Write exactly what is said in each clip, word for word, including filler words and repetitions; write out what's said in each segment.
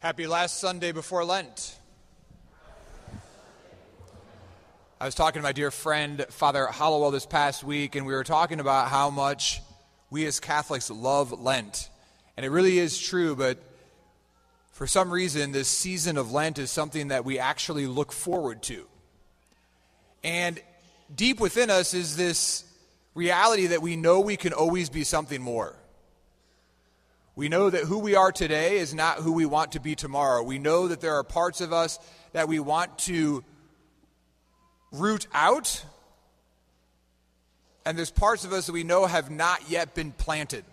Happy last Sunday before Lent. I was talking to my dear friend, Father Hollowell, this past week, and we were talking about how much we as Catholics love Lent. And it really is true, but for some reason, this season of Lent is something that we actually look forward to. And deep within us is this reality that we know we can always be something more. We know that who we are today is not who we want to be tomorrow. We know that there are parts of us that we want to root out, and there's parts of us that we know have not yet been planted.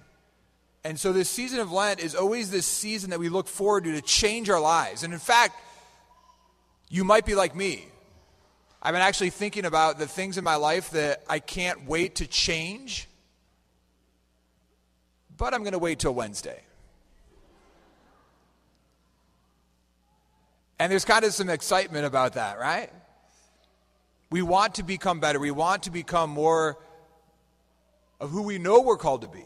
And so this season of Lent is always this season that we look forward to to change our lives. And in fact, you might be like me. I've been actually thinking about the things in my life that I can't wait to change, but I'm going to wait till Wednesday. And there's kind of some excitement about that, right? We want to become better. We want to become more of who we know we're called to be,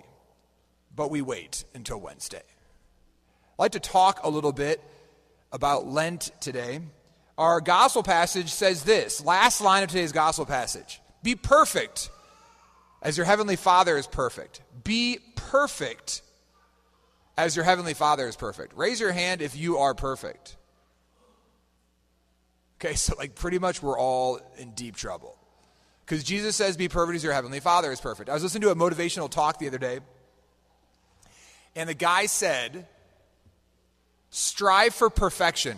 but we wait until Wednesday. I'd like to talk a little bit about Lent today. Our gospel passage says this, last line of today's gospel passage, "Be perfect as your heavenly Father is perfect." Be perfect as your heavenly Father is perfect. Raise your hand if you are perfect. Okay, so like pretty much we're all in deep trouble. Because Jesus says, be perfect as your heavenly Father is perfect. I was listening to a motivational talk the other day, and the guy said, strive for perfection.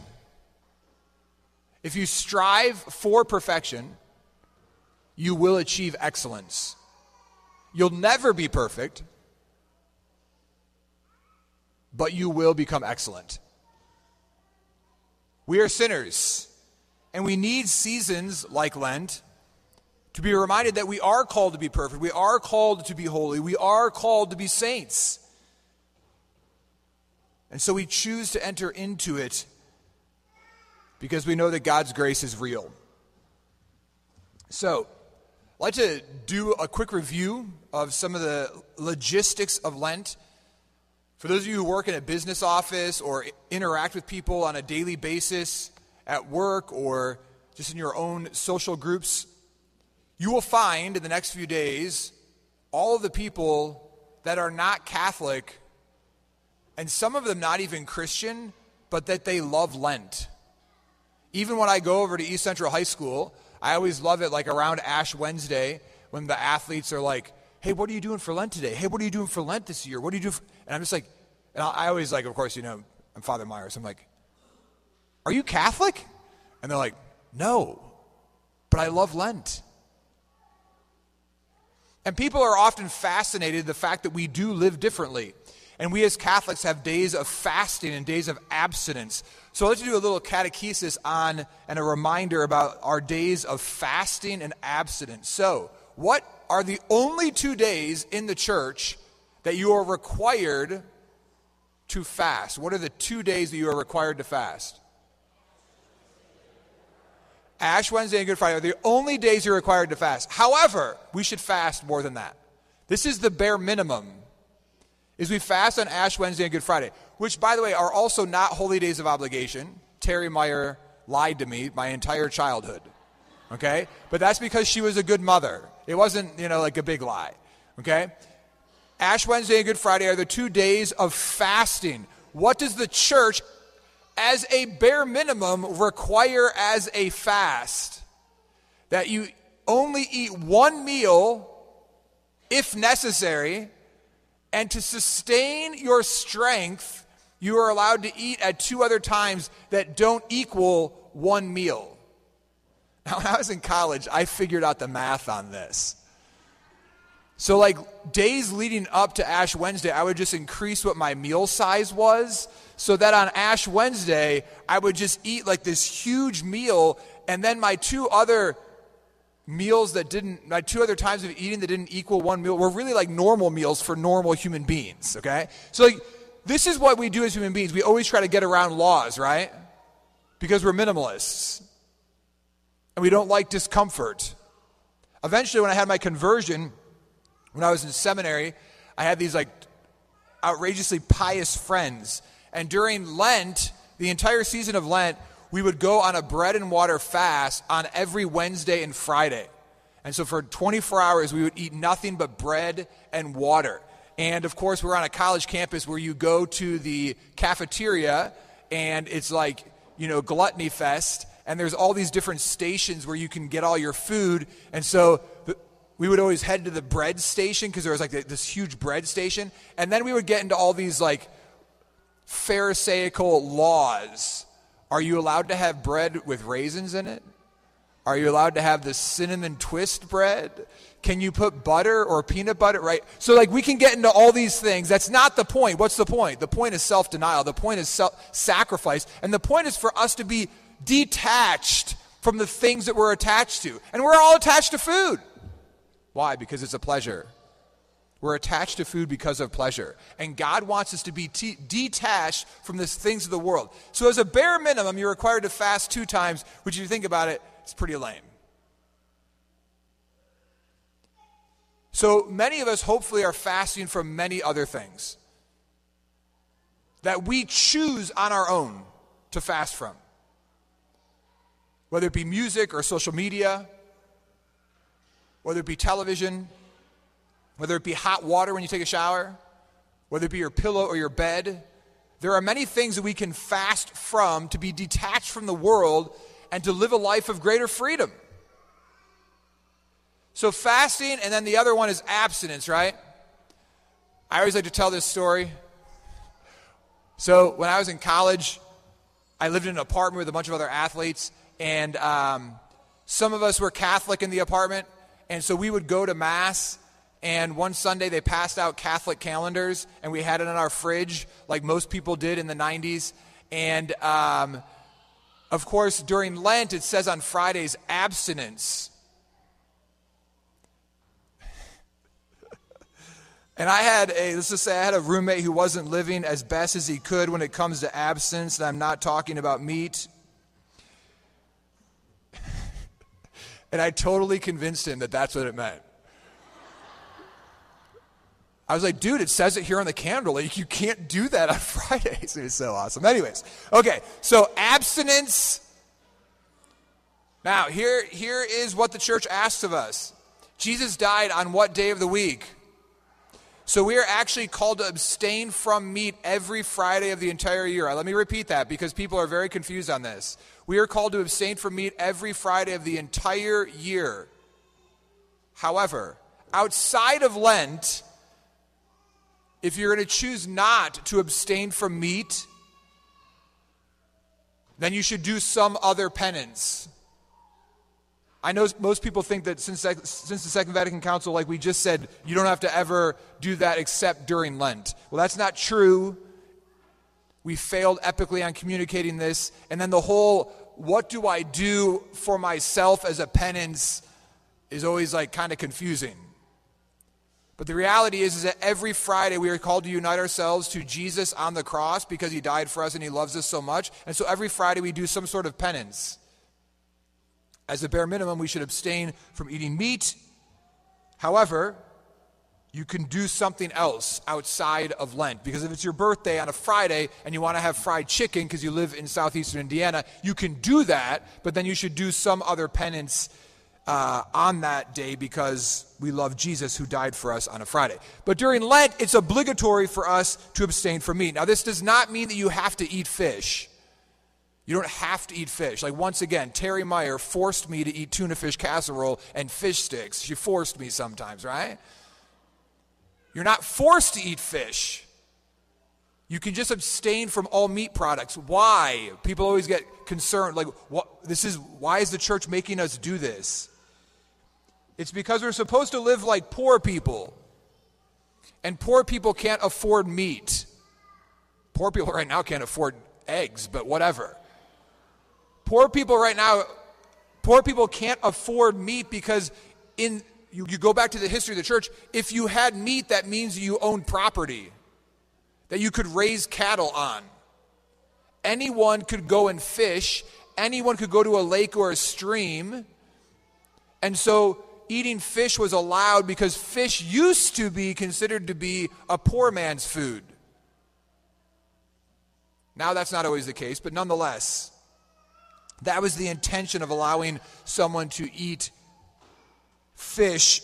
If you strive for perfection, you will achieve excellence. You'll never be perfect, but you will become excellent. We are sinners, and we need seasons like Lent to be reminded that we are called to be perfect. We are called to be holy. We are called to be saints. And so we choose to enter into it because we know that God's grace is real. So, I'd like to do a quick review of some of the logistics of Lent. For those of you who work in a business office or interact with people on a daily basis at work or just in your own social groups, you will find in the next few days all of the people that are not Catholic, and some of them not even Christian, but that they love Lent. Even when I go over to East Central High School, I always love it, like around Ash Wednesday, when the athletes are like, hey, what are you doing for Lent today? Hey, what are you doing for Lent this year? What do you do? For? And I'm just like, and I always like, of course, you know, I'm Father Meyer, so I'm like, are you Catholic? And they're like, no, but I love Lent. And people are often fascinated the fact that we do live differently. And we as Catholics have days of fasting and days of abstinence. So let's do a little catechesis on and a reminder about our days of fasting and abstinence. So, what are the only two days in the church that you are required to fast? What are the two days that you are required to fast? Ash Wednesday and Good Friday are the only days you're required to fast. However, we should fast more than that. This is the bare minimum. Is we fast on Ash Wednesday and Good Friday, which, by the way, are also not holy days of obligation. Terry Meyer lied to me my entire childhood, okay? But that's because she was a good mother. It wasn't, you know, like a big lie, okay? Ash Wednesday and Good Friday are the two days of fasting. What does the church, as a bare minimum, require as a fast? That you only eat one meal, if necessary. And to sustain your strength, you are allowed to eat at two other times that don't equal one meal. Now, when I was in college, I figured out the math on this. So, like, days leading up to Ash Wednesday, I would just increase what my meal size was so that on Ash Wednesday, I would just eat, like, this huge meal, and then my two other meals that didn't, like two other times of eating that didn't equal one meal were really like normal meals for normal human beings, okay? So like, this is what we do as human beings. We always try to get around laws, right? Because we're minimalists. And we don't like discomfort. Eventually, when I had my conversion, when I was in seminary, I had these like outrageously pious friends. And during Lent, the entire season of Lent, we would go on a bread and water fast on every Wednesday and Friday. And so for twenty-four hours, we would eat nothing but bread and water. And of course, we're on a college campus where you go to the cafeteria and it's like, you know, gluttony fest. And there's all these different stations where you can get all your food. And so we would always head to the bread station because there was like this huge bread station. And then we would get into all these like Pharisaical laws. Are you allowed to have bread with raisins in it? Are you allowed to have the cinnamon twist bread? Can you put butter or peanut butter, right? So like we can get into all these things. That's not the point. What's the point? The point is self-denial. The point is self-sacrifice. And the point is for us to be detached from the things that we're attached to. And we're all attached to food. Why? Because it's a pleasure. We're attached to food because of pleasure. And God wants us to be te- detached from the things of the world. So as a bare minimum, you're required to fast two times, which if you think about it, it's pretty lame. So many of us hopefully are fasting from many other things that we choose on our own to fast from, whether it be music or social media, whether it be television, whether it be hot water when you take a shower, whether it be your pillow or your bed. There are many things that we can fast from to be detached from the world and to live a life of greater freedom. So fasting, and then the other one is abstinence, right? I always like to tell this story. So when I was in college, I lived in an apartment with a bunch of other athletes, and um, some of us were Catholic in the apartment, and so we would go to Mass, and one Sunday they passed out Catholic calendars, and we had it in our fridge, like most people did in the nineties, and um of course, during Lent, it says on Fridays, abstinence. And I had a, let's just say I had a roommate who wasn't living as best as he could when it comes to abstinence, and I'm not talking about meat. And I totally convinced him that that's what it meant. I was like, dude, it says it here on the calendar. Like, you can't do that on Fridays. It was so awesome. Anyways, okay, so abstinence. Now, here, here is what the church asks of us. Jesus died on what day of the week? So we are actually called to abstain from meat every Friday of the entire year. Let me repeat that because people are very confused on this. We are called to abstain from meat every Friday of the entire year. However, outside of Lent, if you're going to choose not to abstain from meat, then you should do some other penance. I know most people think that since, since the Second Vatican Council, like we just said, you don't have to ever do that except during Lent. Well, that's not true. We failed epically on communicating this. And then the whole, what do I do for myself as a penance is always like kind of confusing. But the reality is, is that every Friday we are called to unite ourselves to Jesus on the cross because he died for us and he loves us so much. And so every Friday we do some sort of penance. As a bare minimum, we should abstain from eating meat. However, you can do something else outside of Lent. Because if it's your birthday on a Friday and you want to have fried chicken because you live in southeastern Indiana, you can do that, but then you should do some other penance Uh, on that day because we love Jesus who died for us on a Friday. But during Lent, it's obligatory for us to abstain from meat. Now, this does not mean that you have to eat fish. You don't have to eat fish. Like, once again, Terry Meyer forced me to eat tuna fish casserole and fish sticks. She forced me sometimes, right? You're not forced to eat fish. You can just abstain from all meat products. Why? People always get concerned. Like, what, this is, why is the church making us do this? It's because we're supposed to live like poor people. And poor people can't afford meat. Poor people right now can't afford eggs, but whatever. Poor people right now, poor people can't afford meat because in you, you go back to the history of the church, if you had meat, that means you owned property that you could raise cattle on. Anyone could go and fish. Anyone could go to a lake or a stream. And so eating fish was allowed because fish used to be considered to be a poor man's food. Now that's not always the case, but nonetheless, that was the intention of allowing someone to eat fish.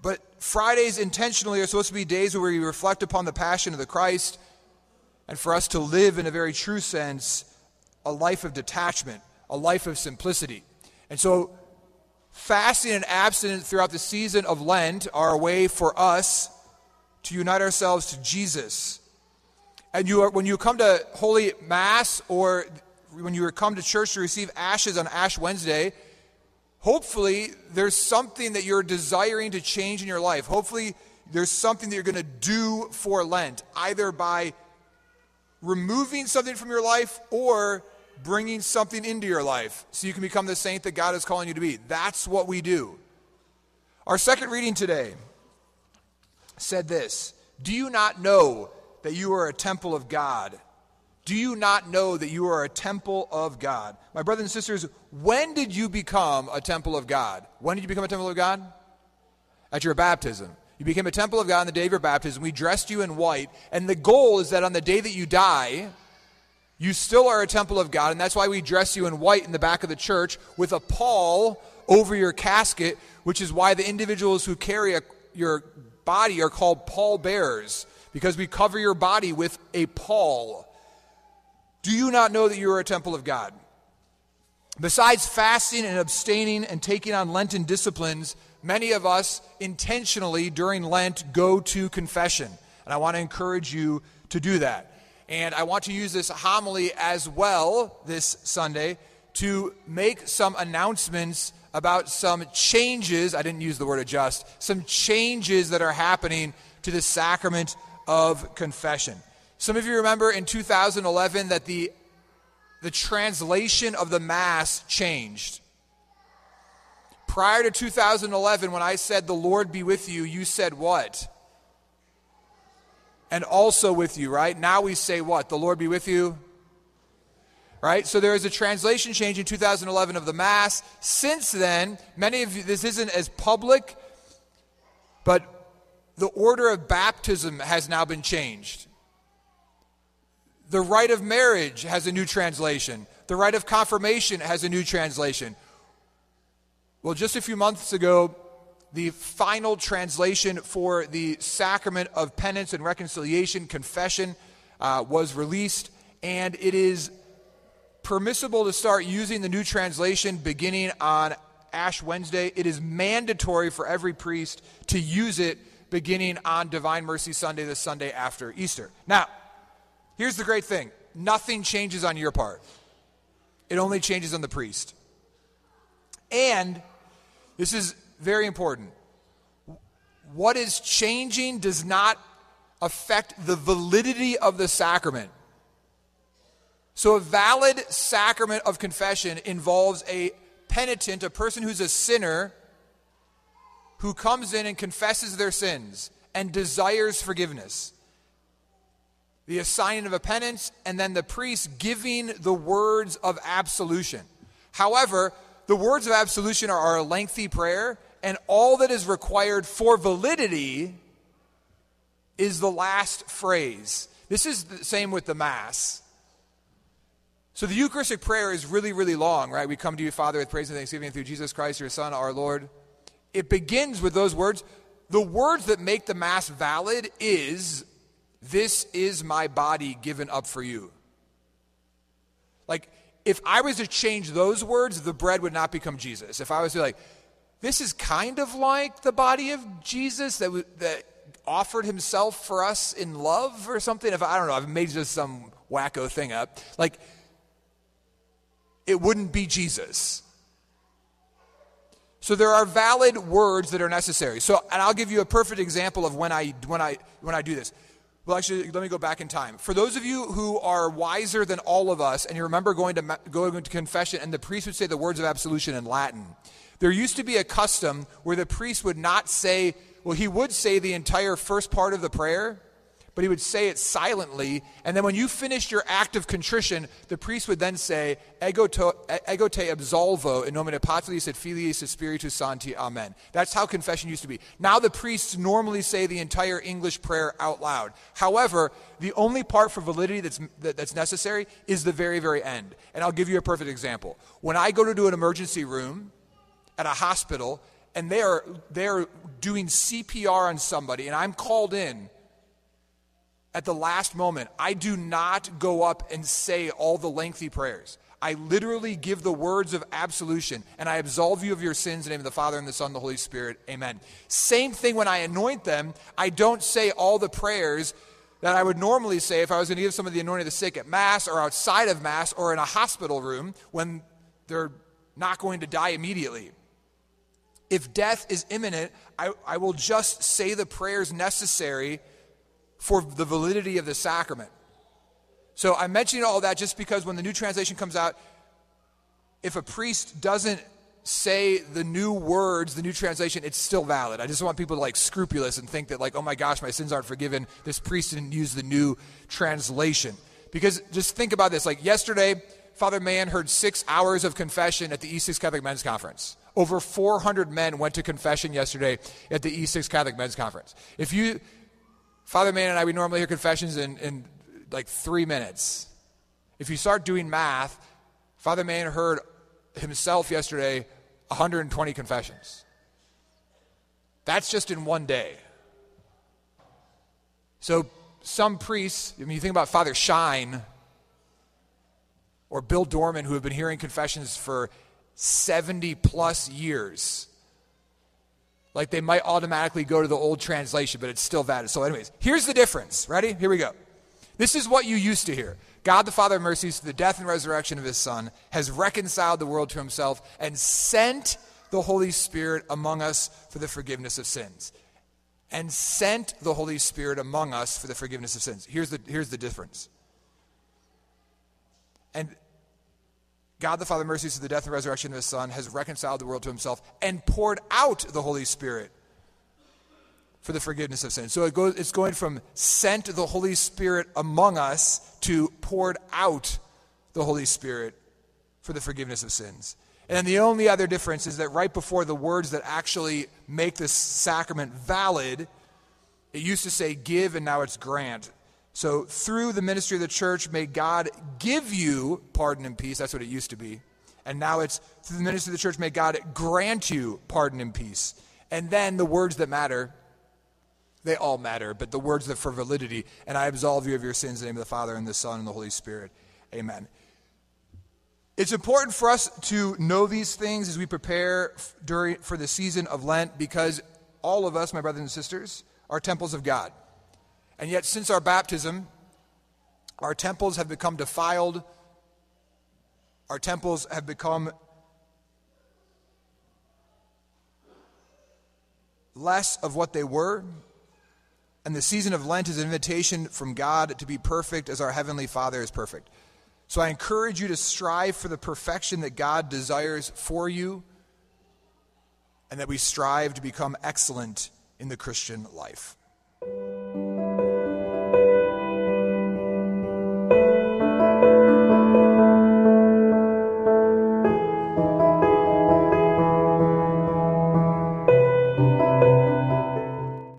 But Fridays intentionally are supposed to be days where we reflect upon the passion of the Christ and for us to live in a very true sense a life of detachment, a life of simplicity. And so fasting and abstinence throughout the season of Lent are a way for us to unite ourselves to Jesus. And you are, when you come to Holy Mass or when you come to church to receive ashes on Ash Wednesday, hopefully there's something that you're desiring to change in your life. Hopefully there's something that you're going to do for Lent, either by removing something from your life or bringing something into your life so you can become the saint that God is calling you to be. That's what we do. Our second reading today said this: do you not know that you are a temple of God? Do you not know that you are a temple of God? My brothers and sisters, when did you become a temple of God? When did you become a temple of God? At your baptism. You became a temple of God on the day of your baptism. We dressed you in white. And the goal is that on the day that you die, you still are a temple of God. And that's why we dress you in white in the back of the church with a pall over your casket, which is why the individuals who carry a, your body are called pallbearers, because we cover your body with a pall. Do you not know that you are a temple of God? Besides fasting and abstaining and taking on Lenten disciplines, many of us intentionally during Lent go to confession, and I want to encourage you to do that. And I want to use this homily as well this Sunday to make some announcements about some changes, I didn't use the word adjust, some changes that are happening to the sacrament of confession. Some of you remember in two thousand eleven that the, the translation of the Mass changed. Prior to two thousand eleven, when I said, "The Lord be with you," you said what? "And also with you," right? Now we say what? "The Lord be with you," right? So there is a translation change in two thousand eleven of the Mass. Since then, many of you, this isn't as public, but the order of baptism has now been changed. The rite of marriage has a new translation. The rite of confirmation has a new translation. Well, just a few months ago, the final translation for the sacrament of penance and reconciliation, confession, uh, was released, and it is permissible to start using the new translation beginning on Ash Wednesday. It is mandatory for every priest to use it beginning on Divine Mercy Sunday, the Sunday after Easter. Now, here's the great thing. Nothing changes on your part. It only changes on the priest. And this is very important. What is changing does not affect the validity of the sacrament. So a valid sacrament of confession involves a penitent, a person who's a sinner, who comes in and confesses their sins and desires forgiveness. The assigning of a penance, and then the priest giving the words of absolution. However, the words of absolution are a lengthy prayer, and all that is required for validity is the last phrase. This is the same with the Mass. So the Eucharistic prayer is really, really long, right? We come to you, Father, with praise and thanksgiving through Jesus Christ, your Son, our Lord. It begins with those words. The words that make the Mass valid is, "This is my body given up for you." Like, if I was to change those words, the bread would not become Jesus. If I was to be like, "This is kind of like the body of Jesus that w- that offered himself for us in love," or something. If I don't know, I've made just some wacko thing up. Like, it wouldn't be Jesus. So there are valid words that are necessary. So, and I'll give you a perfect example of when I when I when I do this. Well, actually, let me go back in time. For those of you who are wiser than all of us, and you remember going to going to confession, and the priest would say the words of absolution in Latin, there used to be a custom where the priest would not say, well, he would say the entire first part of the prayer, but he would say it silently. And then when you finished your act of contrition, the priest would then say, Ego to, ego te absolvo in nomine Patris et Filiis et Spiritus Sancti. Amen. That's how confession used to be. Now the priests normally say the entire English prayer out loud. However, the only part for validity that's that, that's necessary is the very, very end. And I'll give you a perfect example. When I go to do an emergency room at a hospital, and they are they are doing C P R on somebody, and I'm called in at the last moment, I do not go up and say all the lengthy prayers. I literally give the words of absolution, and I absolve you of your sins in the name of the Father, and the Son, and the Holy Spirit. Amen. Same thing when I anoint them. I don't say all the prayers that I would normally say if I was going to give somebody the anointing of the sick at Mass or outside of Mass or in a hospital room when they're not going to die immediately. If death is imminent, I, I will just say the prayers necessary for the validity of the sacrament. So I'm mentioning all that just because when the new translation comes out, if a priest doesn't say the new words, the new translation, it's still valid. I just want people to like scrupulous and think that like, oh my gosh, my sins aren't forgiven. This priest didn't use the new translation. Because just think about this. Like yesterday, Father Mann heard six hours of confession at the E six Catholic Men's Conference. Over four hundred men went to confession yesterday at the E six Catholic Men's Conference. If you... Father Mann and I, we normally hear confessions in, in like three minutes. If you start doing math, Father Mann heard himself yesterday one hundred twenty confessions. That's just in one day. So some priests, I mean, you think about Father Shine or Bill Dorman, who have been hearing confessions for seventy plus years. Like they might automatically go to the old translation, but it's still valid. So anyways, here's the difference. Ready? Here we go. This is what you used to hear. God the Father of mercies through the death and resurrection of his Son has reconciled the world to himself and sent the Holy Spirit among us for the forgiveness of sins. And sent the Holy Spirit among us for the forgiveness of sins. Here's the, here's the difference. And God the Father, mercies through the death and resurrection of his Son, has reconciled the world to himself and poured out the Holy Spirit for the forgiveness of sins. So it goes, it's going from sent the Holy Spirit among us to poured out the Holy Spirit for the forgiveness of sins. And then the only other difference is that right before the words that actually make this sacrament valid, it used to say give and now it's grant. So through the ministry of the church, may God give you pardon and peace. That's what it used to be. And now it's through the ministry of the church, may God grant you pardon and peace. And then the words that matter, they all matter, but the words that for validity, and I absolve you of your sins in the name of the Father and the Son and the Holy Spirit. Amen. It's important for us to know these things as we prepare during for the season of Lent, because all of us, my brothers and sisters, are temples of God. And yet, since our baptism, our temples have become defiled. Our temples have become less of what they were. And the season of Lent is an invitation from God to be perfect as our Heavenly Father is perfect. So I encourage you to strive for the perfection that God desires for you, and that we strive to become excellent in the Christian life.